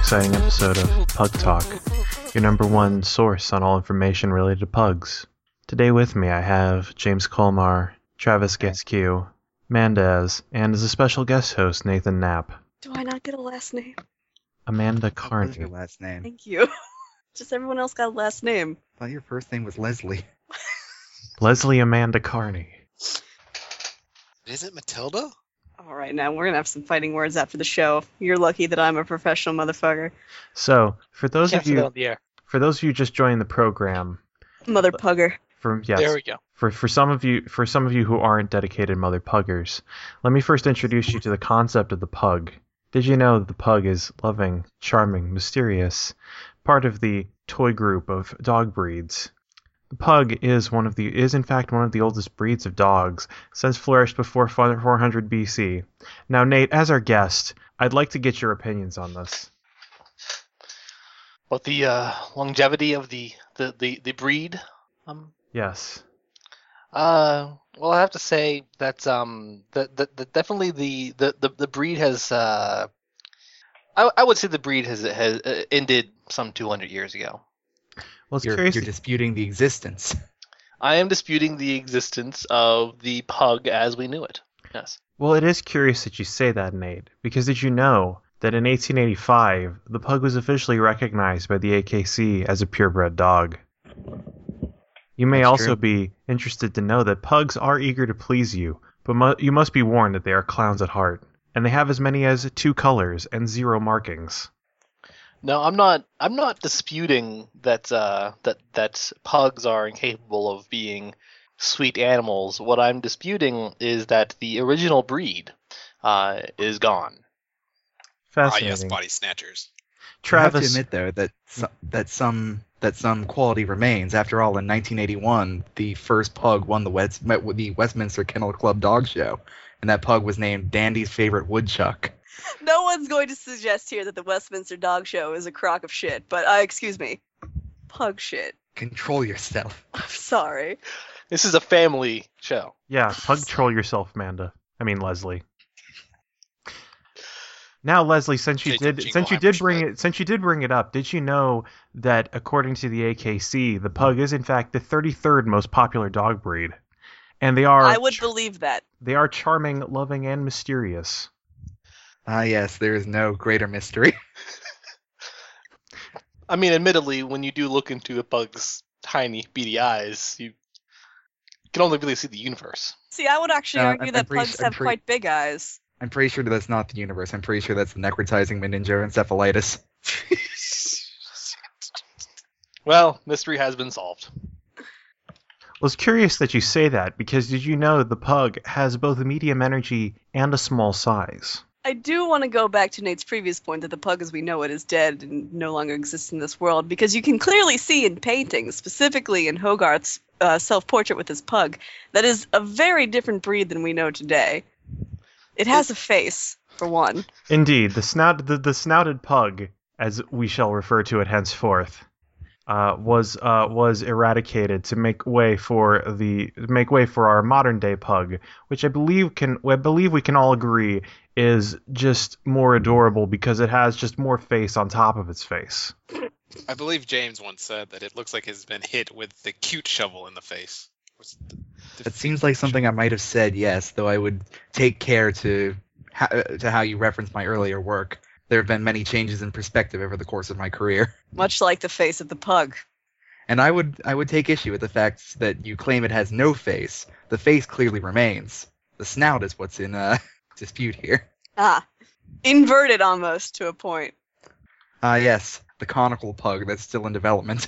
Exciting episode of Pug Talk, your number one source on all information related to pugs. Today with me I have James Colmar, Travis Gaskew Mendez, and as a special guest host, Nathan Knapp. Do I not get a last name? Amanda Carney. What is your last name? Thank you. Just everyone else got a last name. I thought your first name was Leslie. Leslie Amanda Carney. Is it Matilda? All right, now we're going to have some fighting words after the show. You're lucky that I'm a professional motherfucker. So, for those of you just joining the program, Mother Pugger. There we go. For some of you who aren't dedicated Mother Puggers, let me first introduce you to the concept of the pug. Did you know that the pug is loving, charming, mysterious, part of the toy group of dog breeds? The pug is in fact one of the oldest breeds of dogs, since flourished before 400 BC. Now, Nate, as our guest, I'd like to get your opinions on this. About the longevity of the breed? Yes. Well, I have to say that definitely the breed has I would say the breed has ended some 200 years ago. Well, you're disputing the existence. I am disputing the existence of the pug as we knew it. Yes. Well, it is curious that you say that, Nate, because did you know that in 1885, the pug was officially recognized by the AKC as a purebred dog? You may be interested to know that pugs are eager to please you, but you must be warned that they are clowns at heart, and they have as many as 2 colors and 0 markings. No, I'm not disputing that pugs are incapable of being sweet animals. What I'm disputing is that the original breed is gone. Fascinating. Ah, yes, body snatchers. Travis, I have to admit though that some quality remains. After all, in 1981, the first pug won the Westminster Kennel Club Dog Show, and that pug was named Dandy's Favorite Woodchuck. No one's going to suggest here that the Westminster Dog Show is a crock of shit, but excuse me, pug shit. Control yourself. I'm sorry. This is a family show. Yeah, pug troll yourself, Amanda. I mean Leslie. Now, Leslie, since you did bring it up, did you know that according to the AKC, the pug is in fact the 33rd most popular dog breed, and they are. I would believe that. They are charming, loving, and mysterious. Ah, yes, there is no greater mystery. I mean, admittedly, when you do look into the pug's tiny, beady eyes, you can only really see the universe. See, I would actually argue that pugs have quite big eyes. I'm pretty sure that's not the universe. I'm pretty sure that's the necrotizing meningoencephalitis. Well, mystery has been solved. Well, it's curious that you say that, because did you know the pug has both a medium energy and a small size? I do want to go back to Nate's previous point that the pug as we know it is dead and no longer exists in this world, because you can clearly see in paintings, specifically in Hogarth's self-portrait with his pug, that is a very different breed than we know today. It has a face, for one. Indeed, the snouted pug, as we shall refer to it henceforth, was eradicated to make way for our modern day pug, which I believe we can all agree is just more adorable because it has just more face on top of its face. I believe James once said that it looks like it's been hit with the cute shovel in the face. It seems like something I might have said, yes, though I would take care to how you referenced my earlier work. There have been many changes in perspective over the course of my career. Much like the face of the pug. And I would take issue with the fact that you claim it has no face. The face clearly remains. The snout is what's in dispute here. Ah, inverted almost to a point. Ah, yes, the conical pug that's still in development.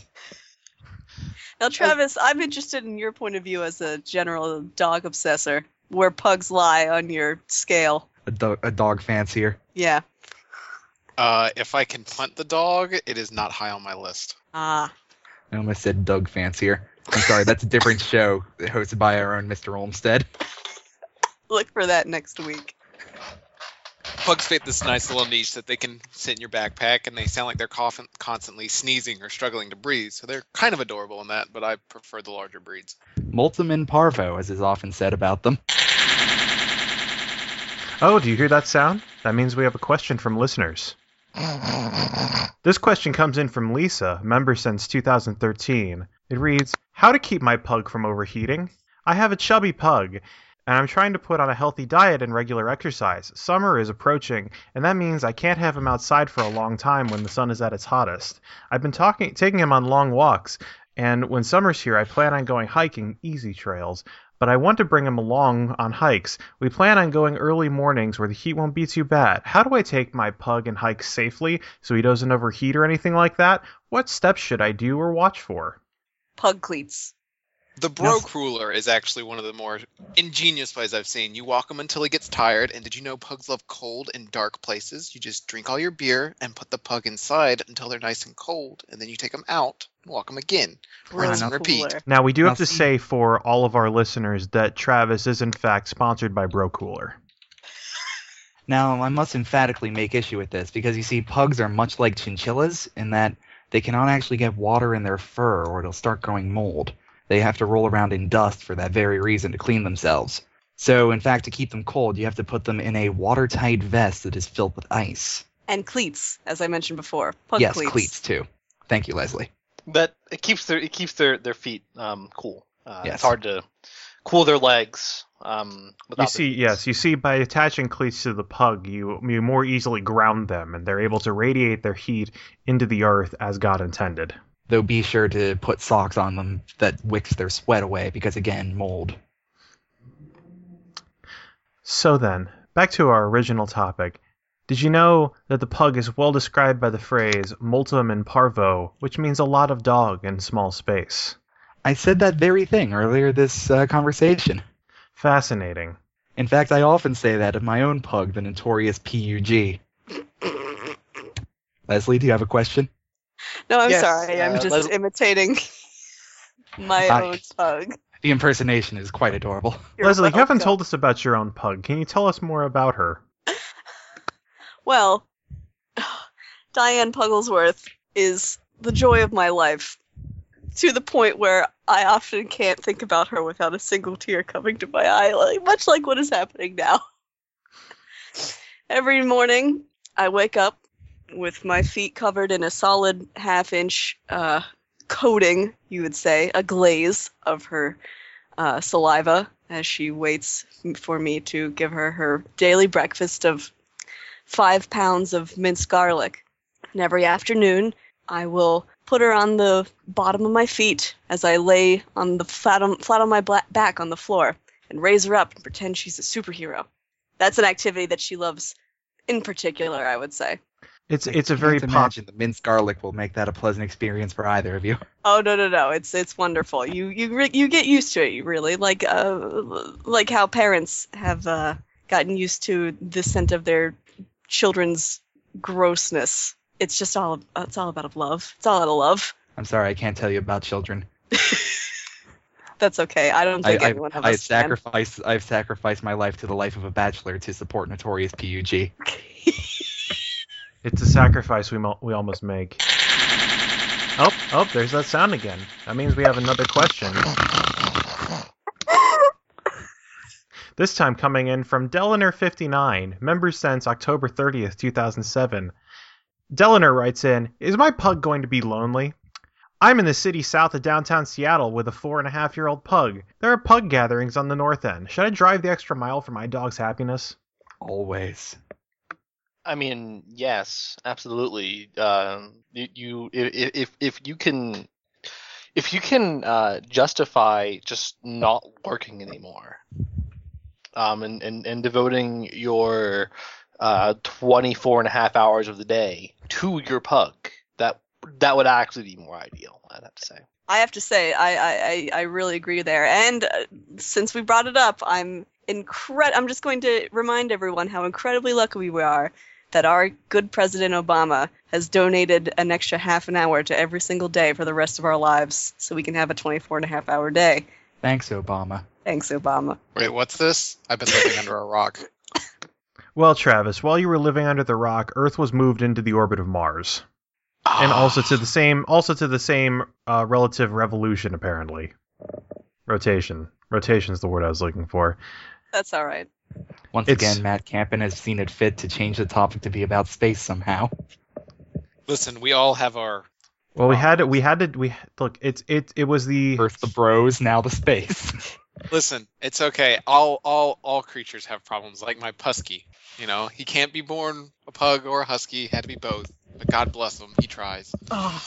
Now, Travis, I'm interested in your point of view as a general dog obsessor, where pugs lie on your scale. A dog fancier. Yeah. If I can punt the dog, it is not high on my list. I almost said Doug Fancier. I'm sorry, that's a different show hosted by our own Mr. Olmstead. Look for that next week. Pugs fit this nice little niche that they can sit in your backpack, and they sound like they're constantly sneezing or struggling to breathe, so they're kind of adorable in that, but I prefer the larger breeds. Multum in parvo, as is often said about them. Oh, do you hear that sound? That means we have a question from listeners. This question comes in from Lisa, member since 2013. It reads, how to keep my pug from overheating? I have a chubby pug, and I'm trying to put on a healthy diet and regular exercise. Summer is approaching, and that means I can't have him outside for a long time when the sun is at its hottest. I've been taking him on long walks, and when summer's here, I plan on going hiking, easy trails. But I want to bring him along on hikes. We plan on going early mornings where the heat won't be too bad. How do I take my pug and hike safely so he doesn't overheat or anything like that? What steps should I do or watch for? Pug cleats. The broke ruler is actually one of the more ingenious ways I've seen. You walk him until he gets tired, and did you know pugs love cold and dark places? You just drink all your beer and put the pug inside until they're nice and cold, and then you take them out. Walk them again. Rinse and repeat. Now, we do have to say for all of our listeners that Travis is, in fact, sponsored by Bro Cooler. Now, I must emphatically make issue with this because, you see, pugs are much like chinchillas in that they cannot actually get water in their fur or it'll start growing mold. They have to roll around in dust for that very reason to clean themselves. So, in fact, to keep them cold, you have to put them in a watertight vest that is filled with ice. And cleats, as I mentioned before. Pug cleats. Yes, cleats, too. Thank you, Leslie. But it keeps their feet cool. Yes. It's hard to cool their legs. You see, by attaching cleats to the pug, you more easily ground them, and they're able to radiate their heat into the earth as God intended. Though be sure to put socks on them that wicks their sweat away, because again, mold. So then, back to our original topic. Did you know that the pug is well described by the phrase multum in parvo, which means a lot of dog in small space? I said that very thing earlier this conversation. Fascinating. In fact, I often say that of my own pug, the Notorious P.U.G. Leslie, do you have a question? No, I'm sorry. I'm just imitating my own pug. The impersonation is quite adorable. Leslie, you haven't told us about your own pug. Can you tell us more about her? Well, Diane Pugglesworth is the joy of my life, to the point where I often can't think about her without a single tear coming to my eye, much like what is happening now. Every morning, I wake up with my feet covered in a solid half-inch coating, you would say, a glaze of her saliva, as she waits for me to give her her daily breakfast of 5 pounds of minced garlic. And every afternoon, I will put her on the bottom of my feet as I lay on the flat on my back on the floor and raise her up and pretend she's a superhero. That's an activity that she loves in particular, I would say. It's a very imagine the minced garlic will make that a pleasant experience for either of you. Oh no! It's wonderful. You get used to it. You really like how parents have gotten used to the scent of their children's grossness. It's just all about love. It's all out of love. I'm sorry, I can't tell you about children. That's okay. I don't think anyone of us I've sacrificed my life to the life of a bachelor to support Notorious P.U.G. It's a sacrifice we all must make. Oh, there's that sound again. That means we have another question. This time coming in from Delaner59, member since October 30th, 2007. Delaner writes in, is my pug going to be lonely? I'm in the city south of downtown Seattle with a 4.5-year-old pug. There are pug gatherings on the north end. Should I drive the extra mile for my dog's happiness? Always. I mean, yes, absolutely. If you can justify just not working anymore. And devoting your 24.5 hours of the day to your pug, that would actually be more ideal, I'd have to say. I have to say, I really agree there. And since we brought it up, I'm just going to remind everyone how incredibly lucky we are that our good President Obama has donated an extra half an hour to every single day for the rest of our lives so we can have a 24-and-a-half-hour day. Thanks, Obama. Thanks, Obama. Wait, what's this? I've been living under a rock. Well, Travis, while you were living under the rock, Earth was moved into the orbit of Mars. And also to the same relative revolution, apparently. Rotation. Rotation's the word I was looking for. That's all right. Once again, Matt Campen has seen it fit to change the topic to be about space somehow. Listen, we all have our. Well, we had to look. It was the Earth, the bros, now the space. Listen, it's okay. All creatures have problems, like my Pusky. You know, he can't be born a pug or a husky. Had to be both. But God bless him, he tries. Oh,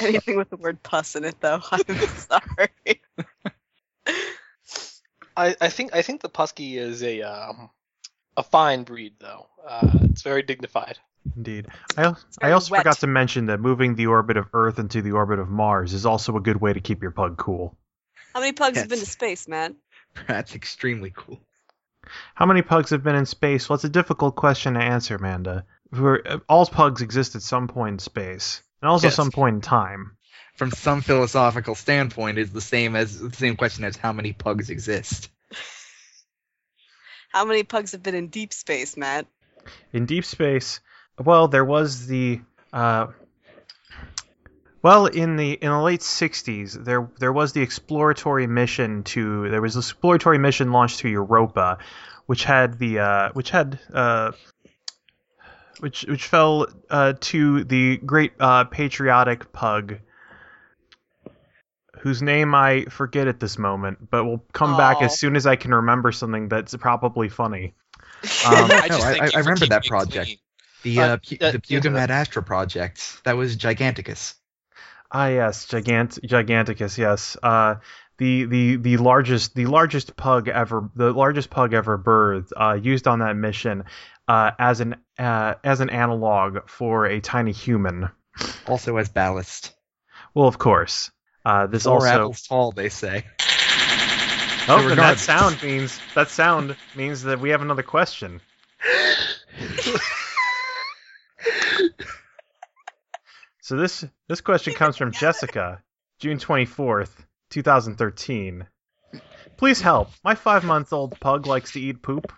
anything with the word "puss" in it, though. I'm sorry. I think the Pusky is a fine breed, though. It's very dignified. Indeed. I also forgot to mention that moving the orbit of Earth into the orbit of Mars is also a good way to keep your pug cool. How many pugs have been to space, Matt? That's extremely cool. How many pugs have been in space? Well, it's a difficult question to answer, Amanda. All pugs exist at some point in space, and also some point in time. From some philosophical standpoint, it's the same question as how many pugs exist. How many pugs have been in deep space, Matt? In deep space, well, there was the in the late 60s, there was the exploratory mission launched to Europa, which fell to the great patriotic pug, whose name I forget at this moment, but will come back as soon as I can remember something that's probably funny. I remember that project, the Puget Mad Astra project. That was Giganticus. Ah, yes, Giganticus. Yes, the largest pug ever birthed, used on that mission. As an analog for a tiny human, also as ballast. Well, of course. This Four also apples tall, they say. Oh, so that sound means that we have another question. So this question comes from Jessica, June 24th, 2013. Please help. My 5-month-old pug likes to eat poop.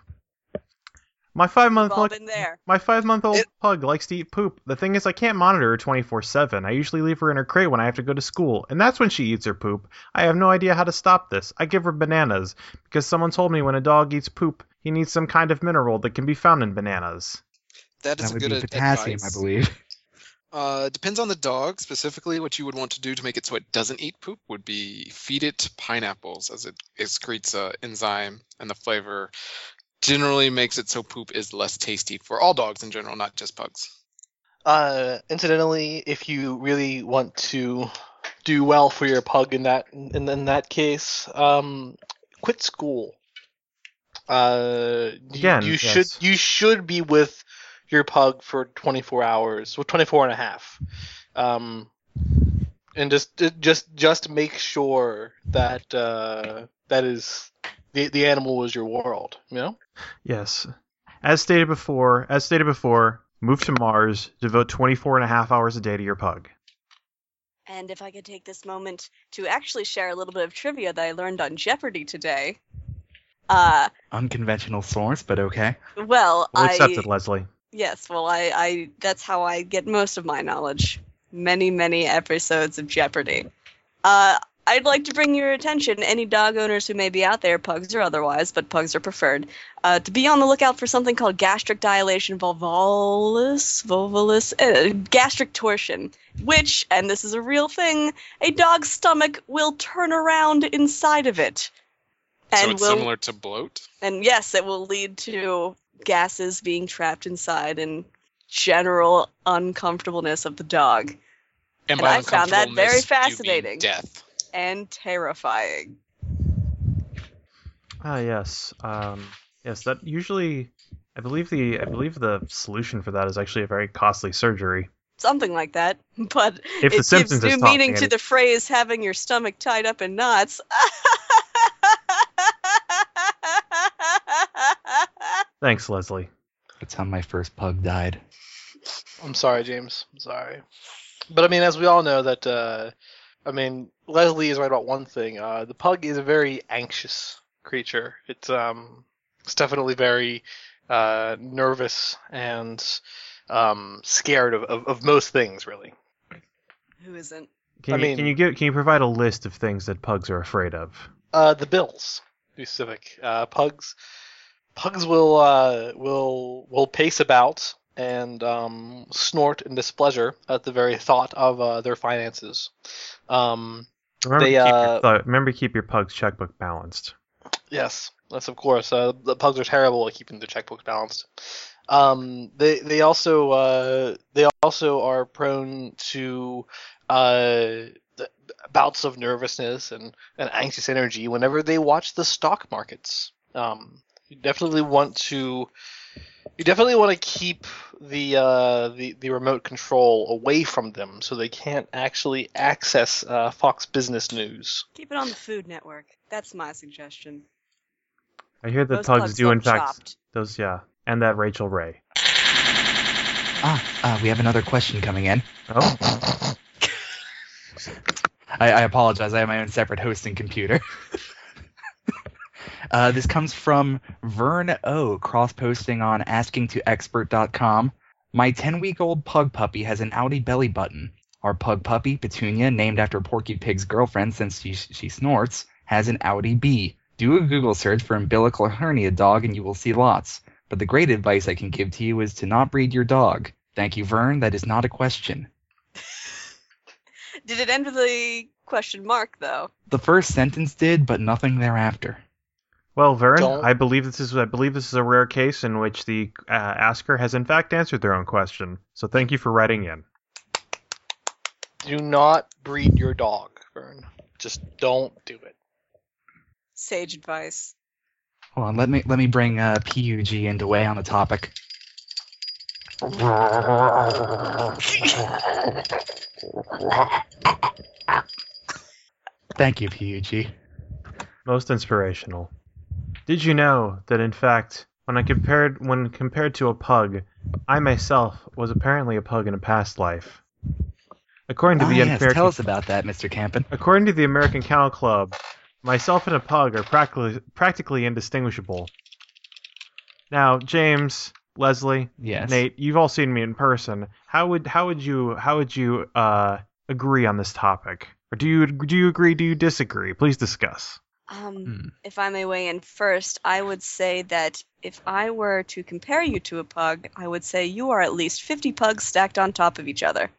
My 5-month-old pug likes to eat poop. The thing is, I can't monitor her 24/7. I usually leave her in her crate when I have to go to school, and that's when she eats her poop. I have no idea how to stop this. I give her bananas, because someone told me when a dog eats poop, he needs some kind of mineral that can be found in bananas. That would be potassium, I believe. Depends on the dog. Specifically, what you would want to do to make it so it doesn't eat poop would be feed it pineapples, as it excretes an enzyme and the flavor generally makes it so poop is less tasty for all dogs in general, not just pugs. Incidentally, if you really want to do well for your pug in that case, quit school. You should be with your pug for 24 hours, well, 24 and a half. And just make sure that that is. The animal was your world, you know? Yes. As stated before, move to Mars, devote 24 and a half hours a day to your pug. And if I could take this moment to actually share a little bit of trivia that I learned on Jeopardy today. Unconventional source, but okay. Well, I accepted, Leslie. Yes, well, I that's how I get most of my knowledge. Many, many episodes of Jeopardy. I'd like to bring your attention, any dog owners who may be out there, pugs or otherwise, but pugs are preferred, to be on the lookout for something called gastric dilation volvulus, gastric torsion, which, and this is a real thing, a dog's stomach will turn around inside of it. And so it's similar to bloat? And yes, it will lead to gases being trapped inside and general uncomfortableness of the dog. And I found that very fascinating. Death. And terrifying. Ah, yes. Yes, that usually, I believe the solution for that is actually a very costly surgery. Something like that, but if it gives new meaning to the phrase "having your stomach tied up in knots." Thanks, Leslie. That's how my first pug died. I'm sorry, James. I'm sorry. But, I mean, as we all know that, I mean, Leslie is right about one thing. The pug is a very anxious creature. It's definitely very nervous and scared of most things, really. Who isn't? Can you provide a list of things that pugs are afraid of? The bills, to be specific. Pugs will pace about and snort in displeasure at the very thought of their finances. Remember to keep your pug's checkbook balanced. Yes, that's of course. The pugs are terrible at keeping their checkbooks balanced. They also are prone to bouts of nervousness and anxious energy whenever they watch the stock markets. You definitely want to keep the remote control away from them so they can't actually access Fox Business News. Keep it on the Food Network. That's my suggestion. I hear the pugs do, in fact, chopped. Those, yeah. And that Rachel Ray. We have another question coming in. Oh. I apologize. I have my own separate hosting computer. This comes from Vern O, cross-posting on askingtoexpert.com. My 10-week-old pug puppy has an outie belly button. Our pug puppy, Petunia, named after Porky Pig's girlfriend since she snorts, has an outie bee. Do a Google search for umbilical hernia dog and you will see lots. But the great advice I can give to you is to not breed your dog. Thank you, Vern. That is not a question. Did it end with a question mark, though? The first sentence did, but nothing thereafter. Well, Vern, I believe this is a rare case in which the asker has in fact answered their own question. So thank you for writing in. Do not breed your dog, Vern. Just don't do it. Sage advice. Hold on, let me bring P.U.G. into way on the topic. Thank you, P.U.G. Most inspirational. Did you know that, in fact, when compared to a pug, I myself was apparently a pug in a past life? According to tell us about that, Mr. Campen. According to the American Kennel Club, myself and a pug are practically indistinguishable. Now, James, Leslie, yes. Nate, you've all seen me in person. How would you agree on this topic? Or do you agree? Do you disagree? Please discuss. If I may weigh in first, I would say that if I were to compare you to a pug, I would say you are at least 50 pugs stacked on top of each other.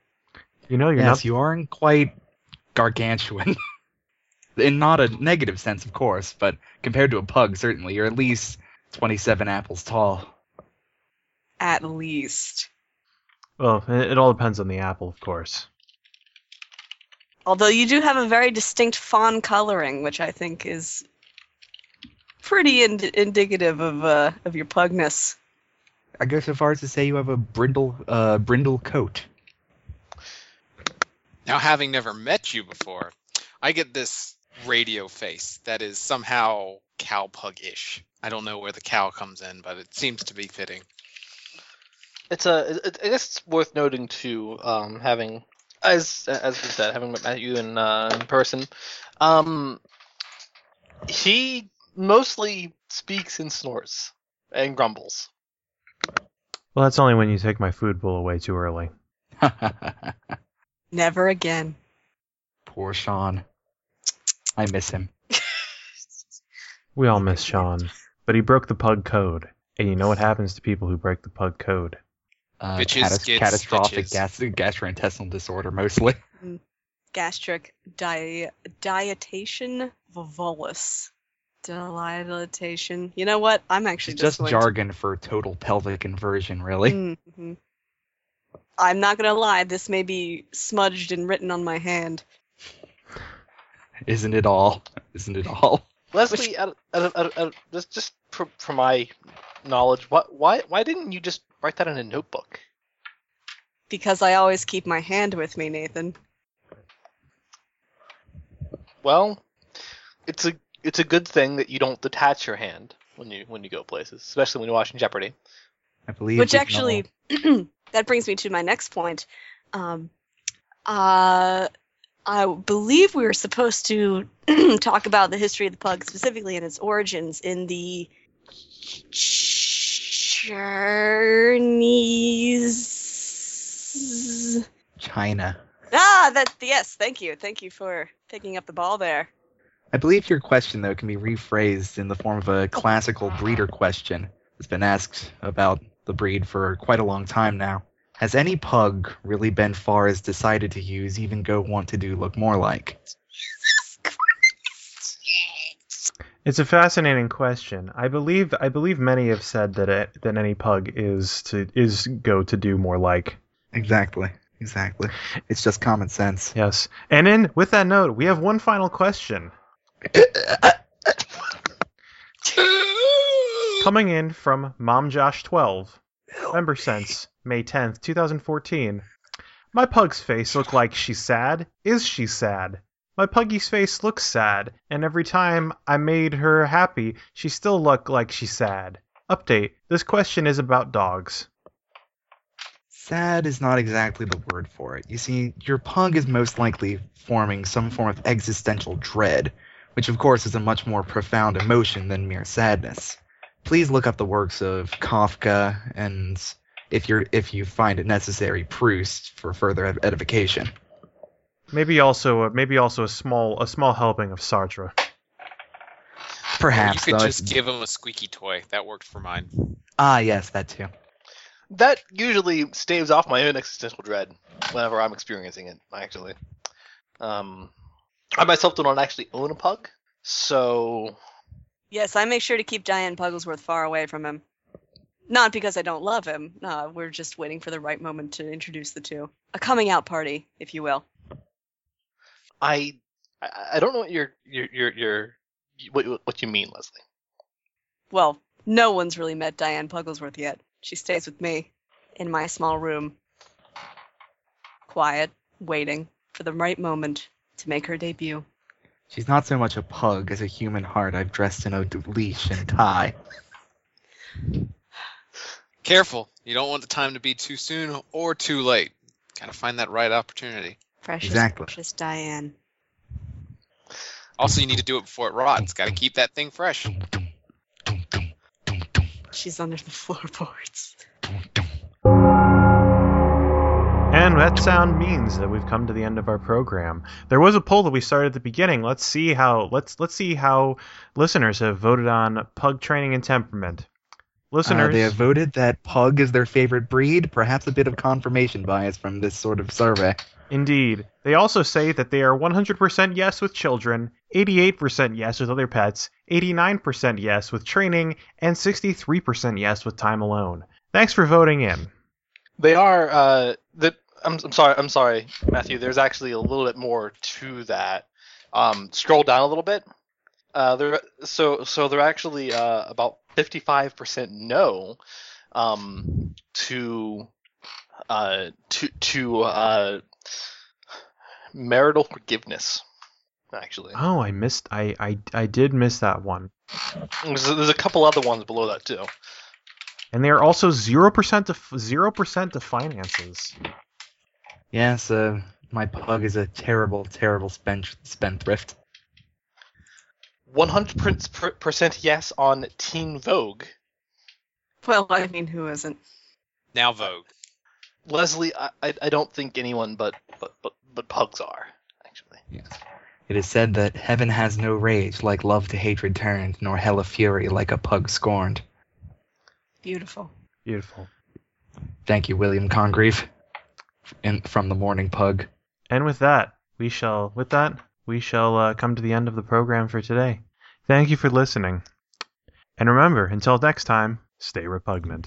You know, you aren't quite gargantuan. In not a negative sense, of course, but compared to a pug, certainly, you're at least 27 apples tall. At least. Well, it all depends on the apple, of course. Although you do have a very distinct fawn coloring, which I think is pretty indicative of your pugness. I go so far as to say you have a brindle coat. Now, having never met you before, I get this radio face that is somehow cow pug-ish. I don't know where the cow comes in, but it seems to be fitting. I guess it's worth noting too, having. As we said, having met you in person, he mostly speaks and snorts and grumbles. Well, that's only when you take my food bowl away too early. Never again. Poor Sean. I miss him. We all miss Sean, but he broke the pug code, and you know what happens to people who break the pug code. Catastrophic gastrointestinal disorder, mostly. Gastric dilation volvulus. Dilatation. You know what? I'm actually just jargon for total pelvic inversion, really. Mm-hmm. I'm not going to lie. This may be smudged and written on my hand. Isn't it all? Leslie, just for my knowledge, why didn't you just write that in a notebook? Because I always keep my hand with me, Nathan. Well, it's a good thing that you don't detach your hand when you go places, especially when you're watching Jeopardy. I believe. Which actually, that brings me to my next point. I believe we were supposed to talk about the history of the pug specifically and its origins in the China. Yes, thank you. Thank you for picking up the ball there. I believe your question, though, can be rephrased in the form of a classical breeder question. It's been asked about the breed for quite a long time now. Has any pug really been far as decided to use even go want to do look more like? It's a fascinating question. I believe many have said that any pug is go to do more like. Exactly. It's just common sense. Yes. And with that note, we have one final question. Coming in from MomJosh12, member since May 10th, 2014. My pug's face look like she's sad. Is she sad? My puggy's face looks sad, and every time I made her happy, she still looked like she's sad. Update. This question is about dogs. Sad is not exactly the word for it. You see, your pug is most likely forming some form of existential dread, which of course is a much more profound emotion than mere sadness. Please look up the works of Kafka and, if you find it necessary, Proust for further edification. Maybe also a small helping of Sartre. Perhaps. Or you could just give him a squeaky toy. That worked for mine. Ah, yes, that too. That usually staves off my own existential dread whenever I'm experiencing it, actually. I myself don't actually own a pug, so... Yes, I make sure to keep Diane Pugglesworth far away from him. Not because I don't love him. We're just waiting for the right moment to introduce the two. A coming-out party, if you will. I don't know what what you mean, Leslie. Well, no one's really met Diane Pugglesworth yet. She stays with me in my small room, quiet, waiting for the right moment to make her debut. She's not so much a pug as a human heart I've dressed in a leash and tie. Careful. You don't want the time to be too soon or too late. Kind of find that right opportunity. Precious Diane. Also, you need to do it before it rots. Got to keep that thing fresh. She's under the floorboards. And that sound means that we've come to the end of our program. There was a poll that we started at the beginning. Let's see how listeners have voted on pug training and temperament. Listeners, they have voted that pug is their favorite breed. Perhaps a bit of confirmation bias from this sort of survey. Indeed. They also say that they are 100% yes with children, 88% yes with other pets, 89% yes with training, and 63% yes with time alone. Thanks for voting in. They are, I'm sorry, Matthew, there's actually a little bit more to that. Scroll down a little bit. They're actually about 55% no to marital forgiveness, actually. Oh, I did miss that one. There's a couple other ones below that too. And they are also 0% to finances. Yes, my pug is a terrible spendthrift. 100% yes on Teen Vogue. Well, I mean, who isn't? Now Vogue. Leslie, I don't think anyone but pugs are, actually. Yes. It is said that heaven has no rage like love to hatred turned, nor hell a fury like a pug scorned. Beautiful. Thank you, William Congreve, from the Morning Pug. And with that, we shall come to the end of the program for today. Thank you for listening. And remember, until next time, stay repugnant.